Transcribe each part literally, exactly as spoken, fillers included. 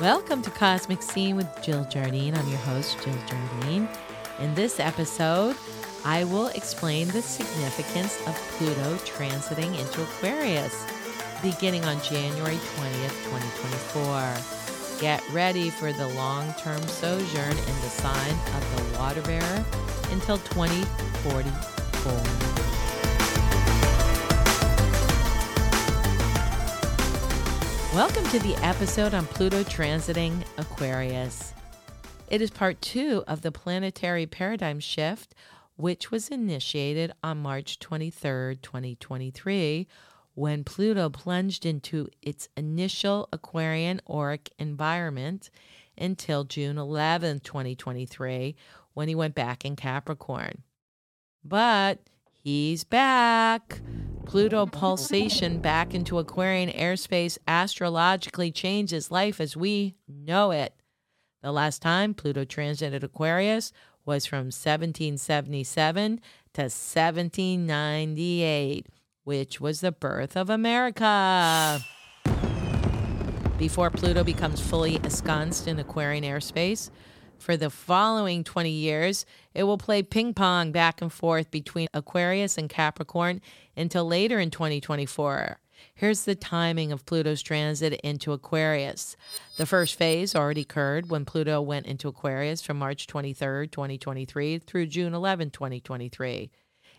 Welcome to Cosmic Scene with Jill Jardine. I'm your host, Jill Jardine. In this episode, I will explain the significance of Pluto transiting into Aquarius, beginning on January twentieth, twenty twenty-four. Get ready for the long-term sojourn in the sign of the Water Bearer until twenty forty-four. Welcome to the episode on Pluto transiting Aquarius. It is part two of the planetary paradigm shift, which was initiated on March twenty-third, twenty twenty-three, when Pluto plunged into its initial Aquarian auric environment until June eleventh, twenty twenty-three, when he went back in Capricorn. But he's back! Pluto pulsation back into Aquarian airspace astrologically changes life as we know it. The last time Pluto transited Aquarius was from seventeen seventy-seven to seventeen ninety-eight, which was the birth of America. Before Pluto becomes fully ensconced in Aquarian airspace, for the following twenty years, it will play ping pong back and forth between Aquarius and Capricorn until later in twenty twenty-four. Here's the timing of Pluto's transit into Aquarius. The first phase already occurred when Pluto went into Aquarius from March twenty-third, twenty twenty-three through June eleventh, twenty twenty-three.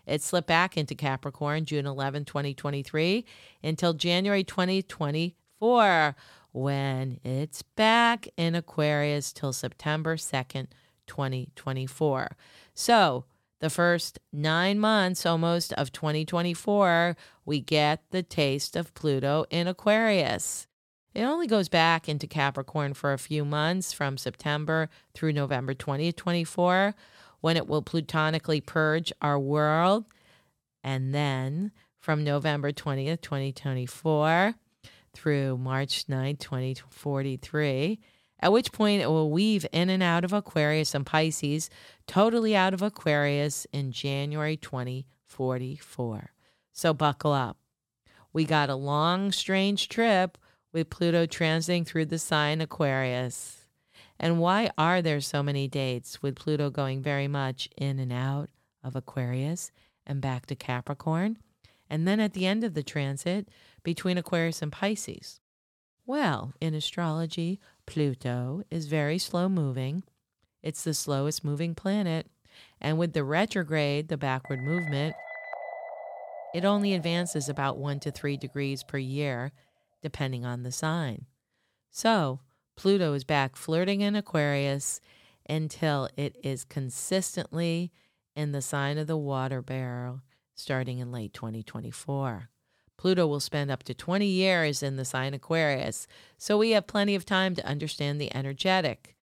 It slipped back into Capricorn June eleventh, twenty twenty-three until January twenty twenty-four. When it's back in Aquarius till September second, twenty twenty-four. So the first nine months almost of twenty twenty-four, we get the taste of Pluto in Aquarius. It only goes back into Capricorn for a few months from September through November twenty twenty-four, when it will plutonically purge our world. And then from November twentieth, twenty twenty-four... through March ninth, twenty forty-three, at which point it will weave in and out of Aquarius and Pisces, totally out of Aquarius in January twenty forty-four. So buckle up. We got a long, strange trip with Pluto transiting through the sign Aquarius. And why are there so many dates with Pluto going very much in and out of Aquarius and back to Capricorn? And then at the end of the transit, between Aquarius and Pisces. Well, in astrology, Pluto is very slow moving. It's the slowest moving planet. And with the retrograde, the backward movement, it only advances about one to three degrees per year, depending on the sign. So Pluto is back flirting in Aquarius until it is consistently in the sign of the Water Bearer, starting in late twenty twenty-four. Pluto will spend up to twenty years in the sign Aquarius, so we have plenty of time to understand the energetic.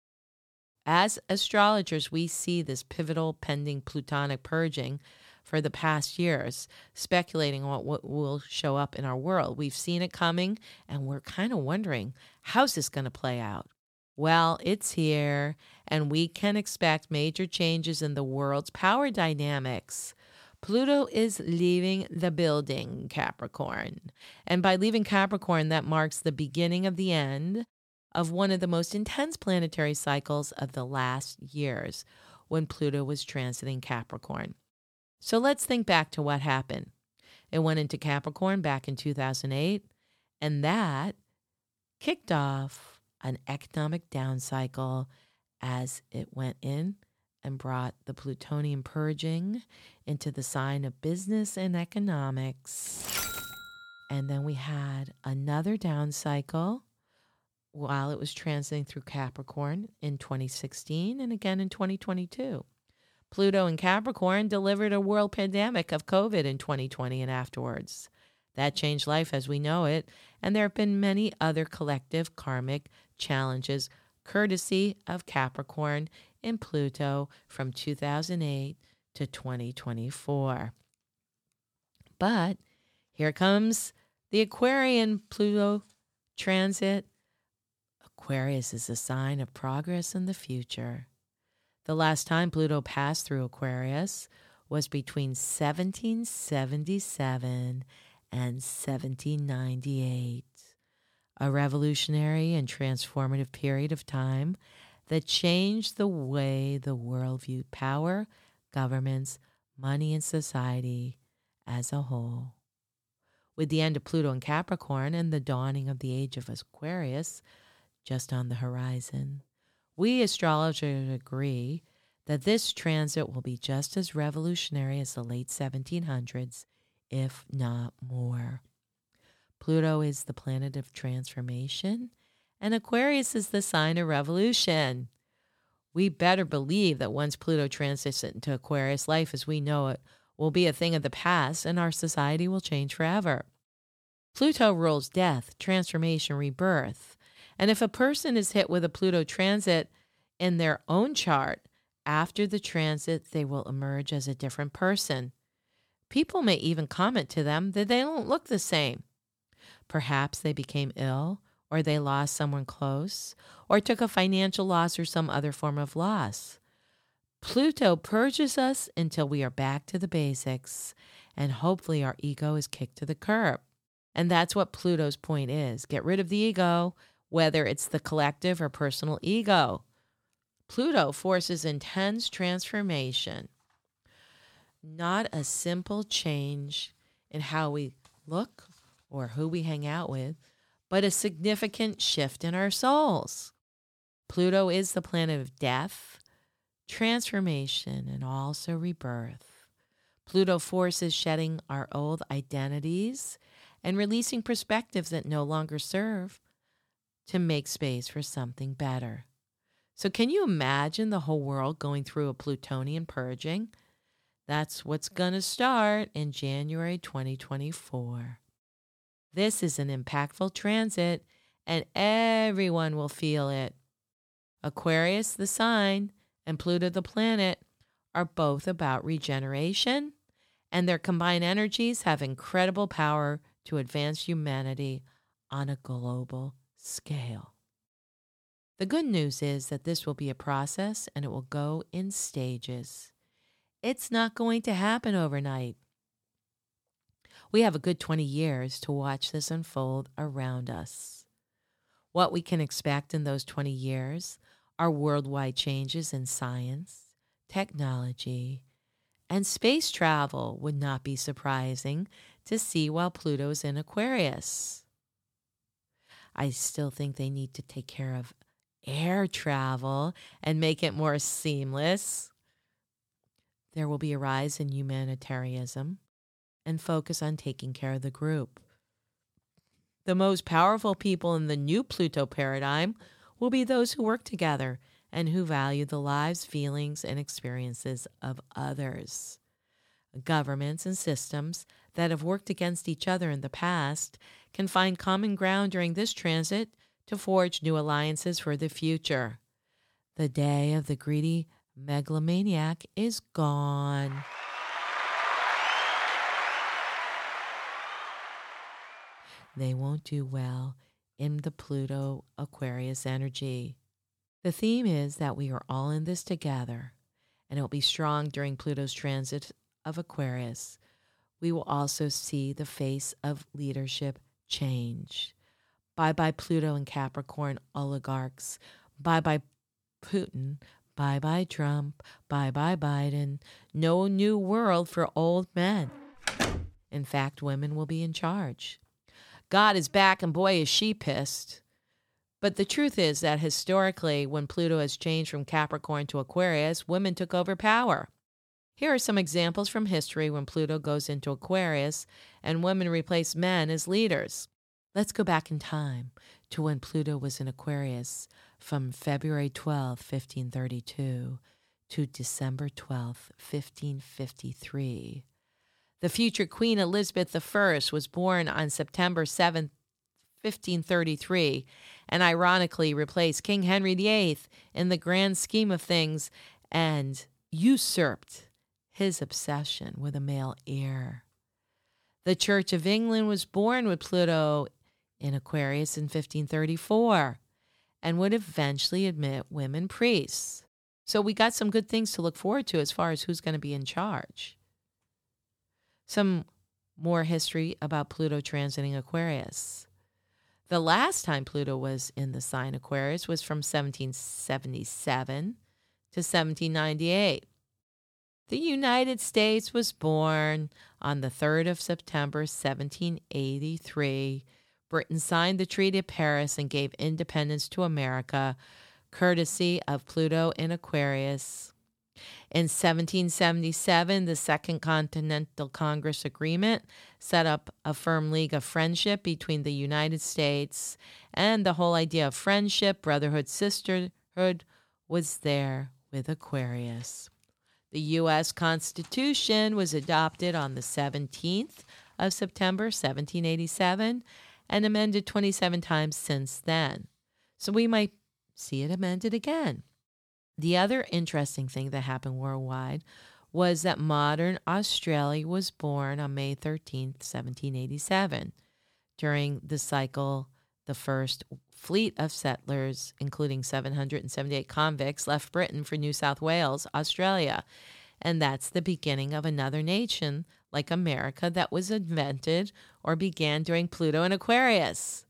As astrologers, we see this pivotal pending plutonic purging for the past years, speculating on what will show up in our world. We've seen it coming, and we're kind of wondering, how's this going to play out? Well, it's here, and we can expect major changes in the world's power dynamics. Pluto is leaving the building, Capricorn. And by leaving Capricorn, that marks the beginning of the end of one of the most intense planetary cycles of the last years when Pluto was transiting Capricorn. So let's think back to what happened. It went into Capricorn back in two thousand eight, and that kicked off an economic down cycle as it went in and brought the plutonium purging into the sign of business and economics. And then we had another down cycle while it was transiting through Capricorn in twenty sixteen and again in twenty twenty-two. Pluto in Capricorn delivered a world pandemic of COVID in twenty twenty and afterwards. That changed life as we know it, and there have been many other collective karmic challenges courtesy of Capricorn in Pluto from two thousand eight to twenty twenty-four. But here comes the Aquarian Pluto transit. Aquarius is a sign of progress in the future. The last time Pluto passed through Aquarius was between seventeen seventy-seven and seventeen ninety-eight. a revolutionary and transformative period of time that changed the way the world viewed power, governments, money, and society as a whole. With the end of Pluto in Capricorn and the dawning of the age of Aquarius just on the horizon, we astrologers agree that this transit will be just as revolutionary as the late seventeen hundreds, if not more. Pluto is the planet of transformation, and Aquarius is the sign of revolution. We better believe that once Pluto transits into Aquarius, life as we know it will be a thing of the past, and our society will change forever. Pluto rules death, transformation, rebirth. And if a person is hit with a Pluto transit in their own chart, after the transit, they will emerge as a different person. People may even comment to them that they don't look the same. Perhaps they became ill, or they lost someone close, or took a financial loss or some other form of loss. Pluto purges us until we are back to the basics, and hopefully our ego is kicked to the curb. And that's what Pluto's point is. Get rid of the ego, whether it's the collective or personal ego. Pluto forces intense transformation, not a simple change in how we look or who we hang out with, but a significant shift in our souls. Pluto is the planet of death, transformation, and also rebirth. Pluto forces shedding our old identities and releasing perspectives that no longer serve to make space for something better. So can you imagine the whole world going through a Plutonian purging? That's what's going to start in January twenty twenty-four. This is an impactful transit, and everyone will feel it. Aquarius, the sign, and Pluto, the planet, are both about regeneration, and their combined energies have incredible power to advance humanity on a global scale. The good news is that this will be a process, and it will go in stages. It's not going to happen overnight. We have a good twenty years to watch this unfold around us. What we can expect in those twenty years are worldwide changes in science, technology, and space travel would not be surprising to see while Pluto's in Aquarius. I still think they need to take care of air travel and make it more seamless. There will be a rise in humanitarianism and focus on taking care of the group. The most powerful people in the new Pluto paradigm will be those who work together and who value the lives, feelings, and experiences of others. Governments and systems that have worked against each other in the past can find common ground during this transit to forge new alliances for the future. The day of the greedy megalomaniac is gone. They won't do well in the Pluto Aquarius energy. The theme is that we are all in this together, and it will be strong during Pluto's transit of Aquarius. We will also see the face of leadership change. Bye-bye Pluto and Capricorn oligarchs. Bye-bye Putin. Bye-bye Trump. Bye-bye Biden. No new world for old men. In fact, women will be in charge. God is back, and boy, is she pissed. But the truth is that historically, when Pluto has changed from Capricorn to Aquarius, women took over power. Here are some examples from history when Pluto goes into Aquarius and women replace men as leaders. Let's go back in time to when Pluto was in Aquarius from February twelfth, fifteen thirty-two to December twelfth, fifteen fifty-three. The future Queen Elizabeth the First was born on September seventh, fifteen thirty-three, and ironically replaced King Henry the Eighth in the grand scheme of things and usurped his obsession with a male heir. The Church of England was born with Pluto in Aquarius in fifteen thirty-four and would eventually admit women priests. So we got some good things to look forward to as far as who's going to be in charge. Some more history about Pluto transiting Aquarius. The last time Pluto was in the sign Aquarius was from seventeen seventy-seven to seventeen ninety-eight. The United States was born on the third of September, seventeen eighty-three. Britain signed the Treaty of Paris and gave independence to America, courtesy of Pluto in Aquarius. In seventeen seventy-seven, the Second Continental Congress agreement set up a firm league of friendship between the United States, and the whole idea of friendship, brotherhood, sisterhood was there with Aquarius. The U S Constitution was adopted on the seventeenth of September, seventeen eighty-seven, and amended twenty-seven times since then. So we might see it amended again. The other interesting thing that happened worldwide was that modern Australia was born on May thirteenth, seventeen eighty-seven. During the cycle, the first fleet of settlers, including seven hundred seventy-eight convicts, left Britain for New South Wales, Australia. And that's the beginning of another nation like America that was invented or began during Pluto and Aquarius.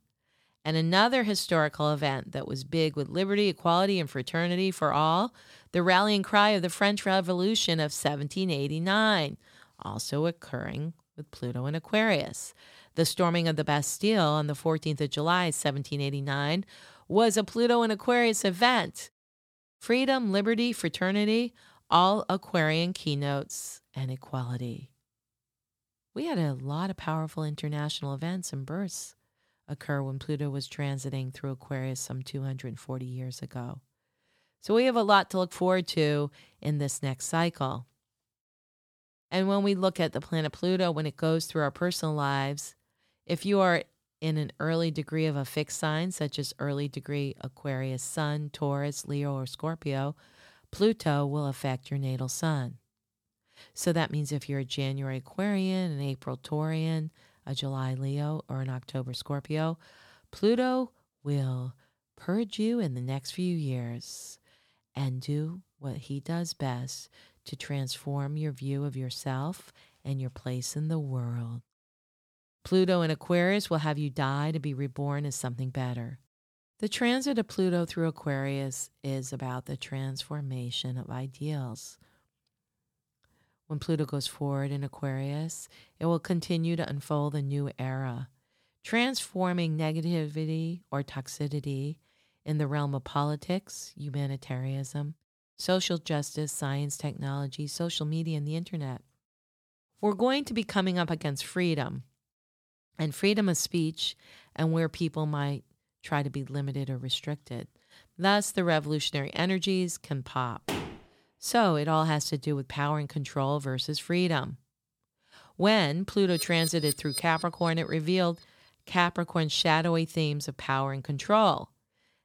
And another historical event that was big with liberty, equality, and fraternity for all, the rallying cry of the French Revolution of seventeen eighty-nine, also occurring with Pluto and Aquarius. The storming of the Bastille on the fourteenth of July, seventeen eighty-nine, was a Pluto and Aquarius event. Freedom, liberty, fraternity, all Aquarian keynotes, and equality. We had a lot of powerful international events and births occur when Pluto was transiting through Aquarius some two hundred forty years ago. So we have a lot to look forward to in this next cycle. And when we look at the planet Pluto, when it goes through our personal lives, if you are in an early degree of a fixed sign, such as early degree Aquarius, Sun, Taurus, Leo, or Scorpio, Pluto will affect your natal sun. So that means if you're a January Aquarian, an April Taurian, a July Leo, or an October Scorpio, Pluto will purge you in the next few years and do what he does best, to transform your view of yourself and your place in the world. Pluto in Aquarius will have you die to be reborn as something better. The transit of Pluto through Aquarius is about the transformation of ideals. When Pluto goes forward in Aquarius, it will continue to unfold a new era, transforming negativity or toxicity in the realm of politics, humanitarianism, social justice, science, technology, social media, and the internet. We're going to be coming up against freedom and freedom of speech and where people might try to be limited or restricted. Thus, the revolutionary energies can pop. So it all has to do with power and control versus freedom. When Pluto transited through Capricorn, it revealed Capricorn's shadowy themes of power and control.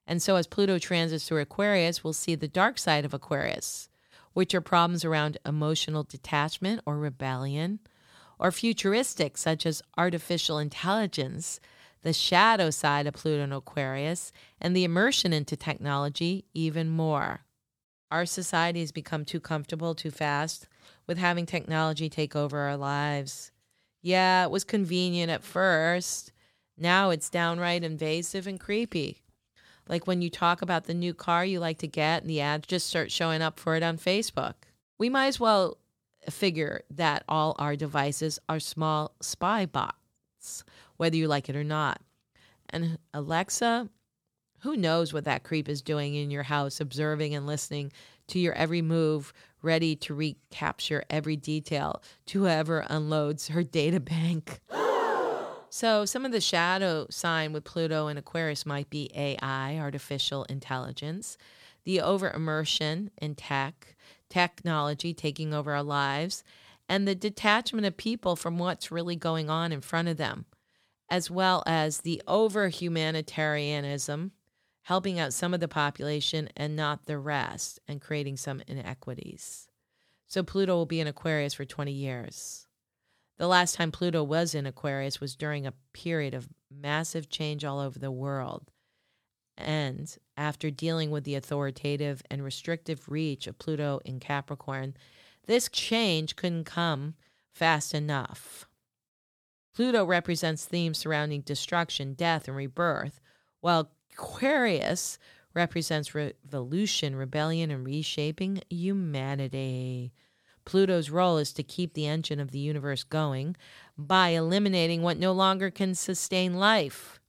And so as Pluto transits through Aquarius, we'll see the dark side of Aquarius, which are problems around emotional detachment or rebellion, or futuristic, such as artificial intelligence, the shadow side of Pluto and Aquarius, and the immersion into technology even more. Our society has become too comfortable too fast with having technology take over our lives. Yeah, it was convenient at first. Now it's downright invasive and creepy. Like when you talk about the new car you like to get and the ads just start showing up for it on Facebook. We might as well figure that all our devices are small spy bots, whether you like it or not. And Alexa, who knows what that creep is doing in your house, observing and listening to your every move, ready to recapture every detail to whoever unloads her data bank. So some of the shadow sign with Pluto and Aquarius might be A I, artificial intelligence, the over-immersion in tech, technology taking over our lives, and the detachment of people from what's really going on in front of them, as well as the over-humanitarianism, helping out some of the population and not the rest, and creating some inequities. So Pluto will be in Aquarius for twenty years. The last time Pluto was in Aquarius was during a period of massive change all over the world. And after dealing with the authoritative and restrictive reach of Pluto in Capricorn, this change couldn't come fast enough. Pluto represents themes surrounding destruction, death, and rebirth, while Aquarius represents revolution, rebellion, and reshaping humanity. Pluto's role is to keep the engine of the universe going by eliminating what no longer can sustain life.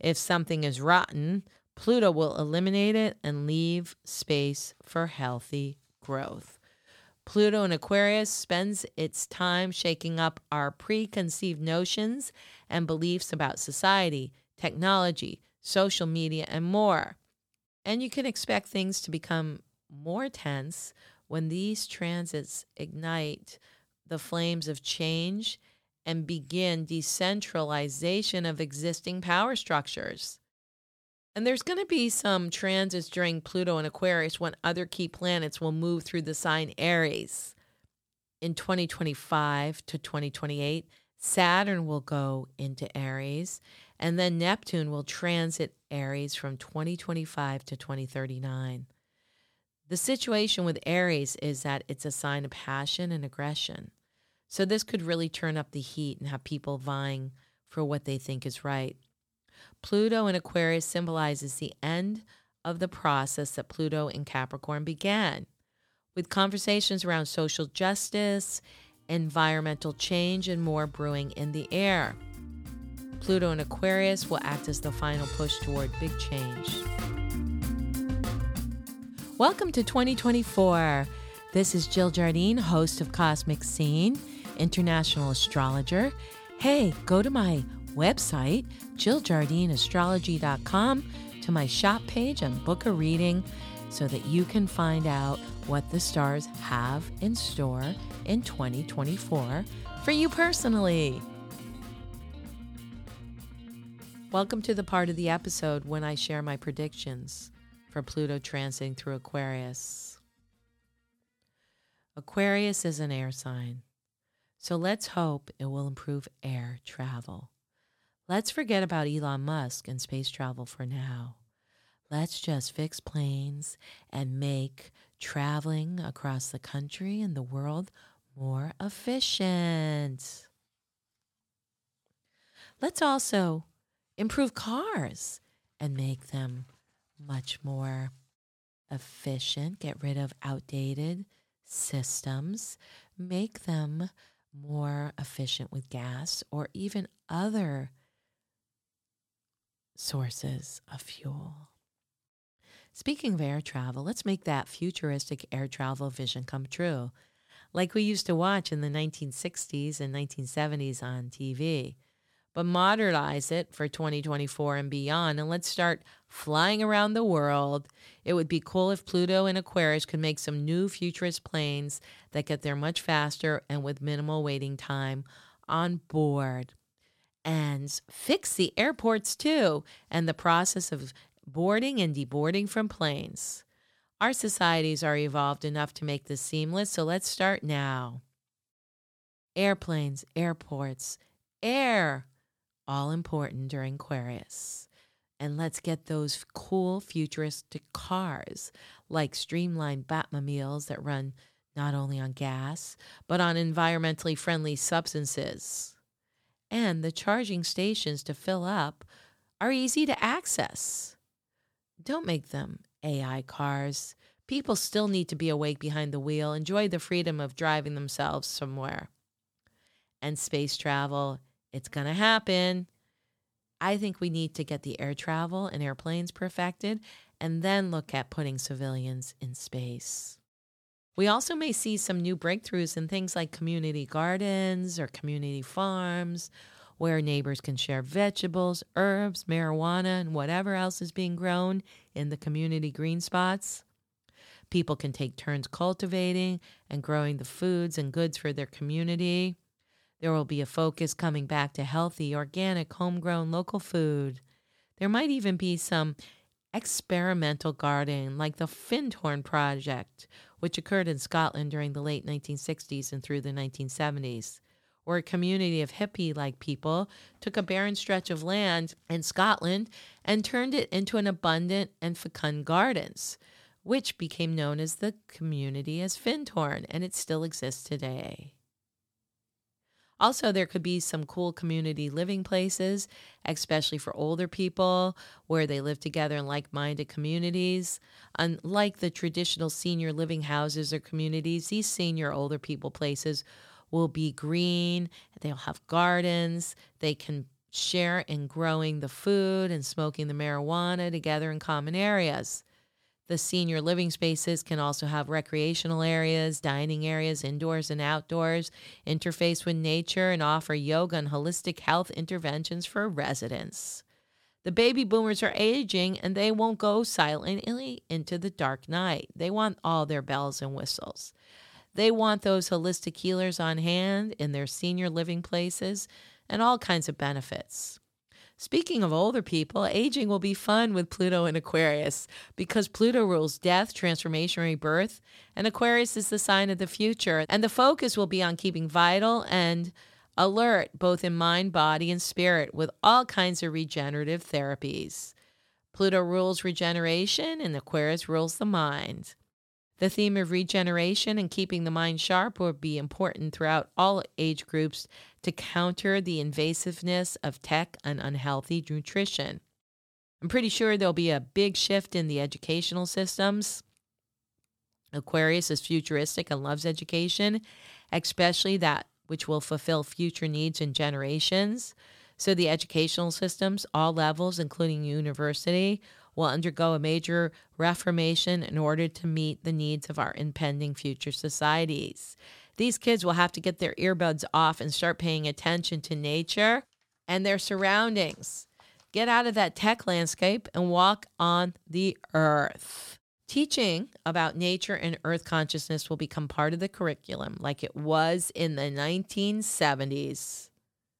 If something is rotten, Pluto will eliminate it and leave space for healthy growth. Pluto in Aquarius spends its time shaking up our preconceived notions and beliefs about society, technology, social media, and more. And you can expect things to become more tense when these transits ignite the flames of change and begin decentralization of existing power structures. And there's going to be some transits during Pluto and Aquarius when other key planets will move through the sign Aries. In twenty twenty-five to twenty twenty-eight, Saturn will go into Aries, and then Neptune will transit Aries from twenty twenty-five to twenty thirty-nine. The situation with Aries is that it's a sign of passion and aggression. So this could really turn up the heat and have people vying for what they think is right. Pluto in Aquarius symbolizes the end of the process that Pluto in Capricorn began, with conversations around social justice, environmental change, and more brewing in the air. Pluto in Aquarius will act as the final push toward big change. Welcome to twenty twenty-four. This is Jill Jardine, host of Cosmic Scene, international astrologer. Hey, go to my website, jill jardine astrology dot com, to my shop page and book a reading so that you can find out what the stars have in store in twenty twenty-four for you personally. Welcome to the part of the episode when I share my predictions for Pluto transiting through Aquarius. Aquarius is an air sign, so let's hope it will improve air travel. Let's forget about Elon Musk and space travel for now. Let's just fix planes and make traveling across the country and the world more efficient. Let's also improve cars and make them much more efficient. Get rid of outdated systems. Make them more efficient with gas or even other sources of fuel. Speaking of air travel, let's make that futuristic air travel vision come true, like we used to watch in the nineteen sixties and nineteen seventies on T V, but modernize it for twenty twenty-four and beyond, and let's start flying around the world. It would be cool if Pluto and Aquarius could make some new futurist planes that get there much faster and with minimal waiting time on board. And fix the airports too, and the process of boarding and deboarding from planes. Our societies are evolved enough to make this seamless, so let's start now. Airplanes, airports, air, all important during Aquarius. And let's get those cool futuristic cars, like streamlined Batmobiles that run not only on gas, but on environmentally friendly substances. And the charging stations to fill up are easy to access. Don't make them A I cars. People still need to be awake behind the wheel, enjoy the freedom of driving themselves somewhere. And space travel, it's going to happen. I think we need to get the air travel and airplanes perfected and then look at putting civilians in space. We also may see some new breakthroughs in things like community gardens or community farms where neighbors can share vegetables, herbs, marijuana, and whatever else is being grown in the community green spots. People can take turns cultivating and growing the foods and goods for their community. There will be a focus coming back to healthy, organic, homegrown local food. There might even be some experimental gardening like the Findhorn Project, which occurred in Scotland during the late nineteen sixties and through the nineteen seventies, where a community of hippie-like people took a barren stretch of land in Scotland and turned it into an abundant and fecund gardens, which became known as the community as Findhorn, and it still exists today. Also, there could be some cool community living places, especially for older people, where they live together in like-minded communities. Unlike the traditional senior living houses or communities, these senior older people places will be green. They'll have gardens. They can share in growing the food and smoking the marijuana together in common areas. The senior living spaces can also have recreational areas, dining areas, indoors and outdoors, interface with nature, and offer yoga and holistic health interventions for residents. The baby boomers are aging, and they won't go silently into the dark night. They want all their bells and whistles. They want those holistic healers on hand in their senior living places and all kinds of benefits. Speaking of older people, aging will be fun with Pluto in Aquarius because Pluto rules death, transformation, rebirth, and Aquarius is the sign of the future. And the focus will be on keeping vital and alert both in mind, body, and spirit with all kinds of regenerative therapies. Pluto rules regeneration and Aquarius rules the mind. The theme of regeneration and keeping the mind sharp will be important throughout all age groups to counter the invasiveness of tech and unhealthy nutrition. I'm pretty sure there'll be a big shift in the educational systems. Aquarius is futuristic and loves education, especially that which will fulfill future needs and generations. So the educational systems, all levels, including university, will undergo a major reformation in order to meet the needs of our impending future societies. These kids will have to get their earbuds off and start paying attention to nature and their surroundings. Get out of that tech landscape and walk on the earth. Teaching about nature and earth consciousness will become part of the curriculum like it was in the nineteen seventies.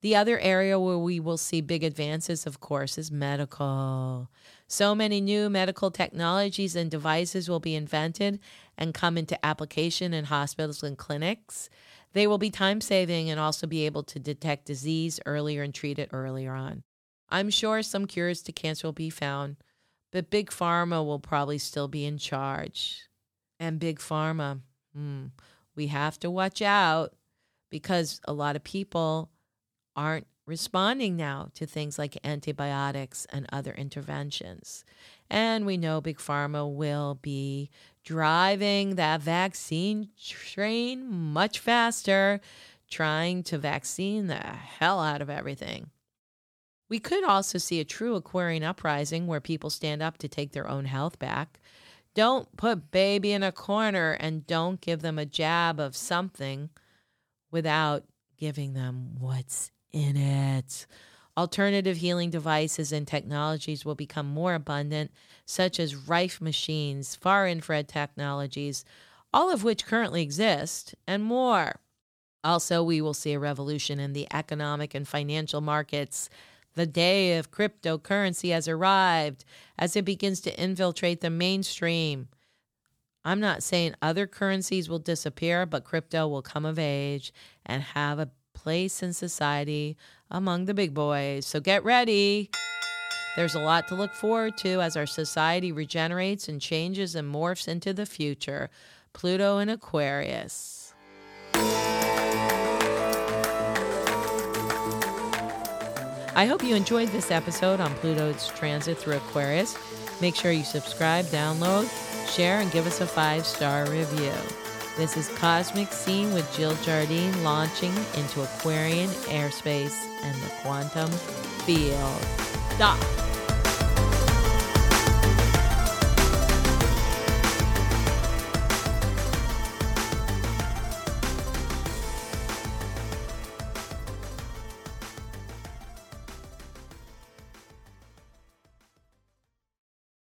The other area where we will see big advances, of course, is medical. So many new medical technologies and devices will be invented and come into application in hospitals and clinics. They will be time-saving and also be able to detect disease earlier and treat it earlier on. I'm sure some cures to cancer will be found, but Big Pharma will probably still be in charge. And Big Pharma, hmm, we have to watch out because a lot of people aren't responding now to things like antibiotics and other interventions. And we know Big Pharma will be driving that vaccine train much faster, trying to vaccine the hell out of everything. We could also see a true Aquarian uprising where people stand up to take their own health back. Don't put baby in a corner and don't give them a jab of something without giving them what's in it. Alternative healing devices and technologies will become more abundant, such as R I F machines, far infrared technologies, all of which currently exist, and more. Also, we will see a revolution in the economic and financial markets. The day of cryptocurrency has arrived as it begins to infiltrate the mainstream. I'm not saying other currencies will disappear, but crypto will come of age and have a place in society among the big boys. So get ready. There's a lot to look forward to as our society regenerates and changes and morphs into the future. Pluto in Aquarius. I hope you enjoyed this episode on Pluto's transit through Aquarius. Make sure you subscribe, download, share, and give us a five-star review. This is Cosmic Scene with Jill Jardine launching into Aquarian airspace and the quantum field. Stop.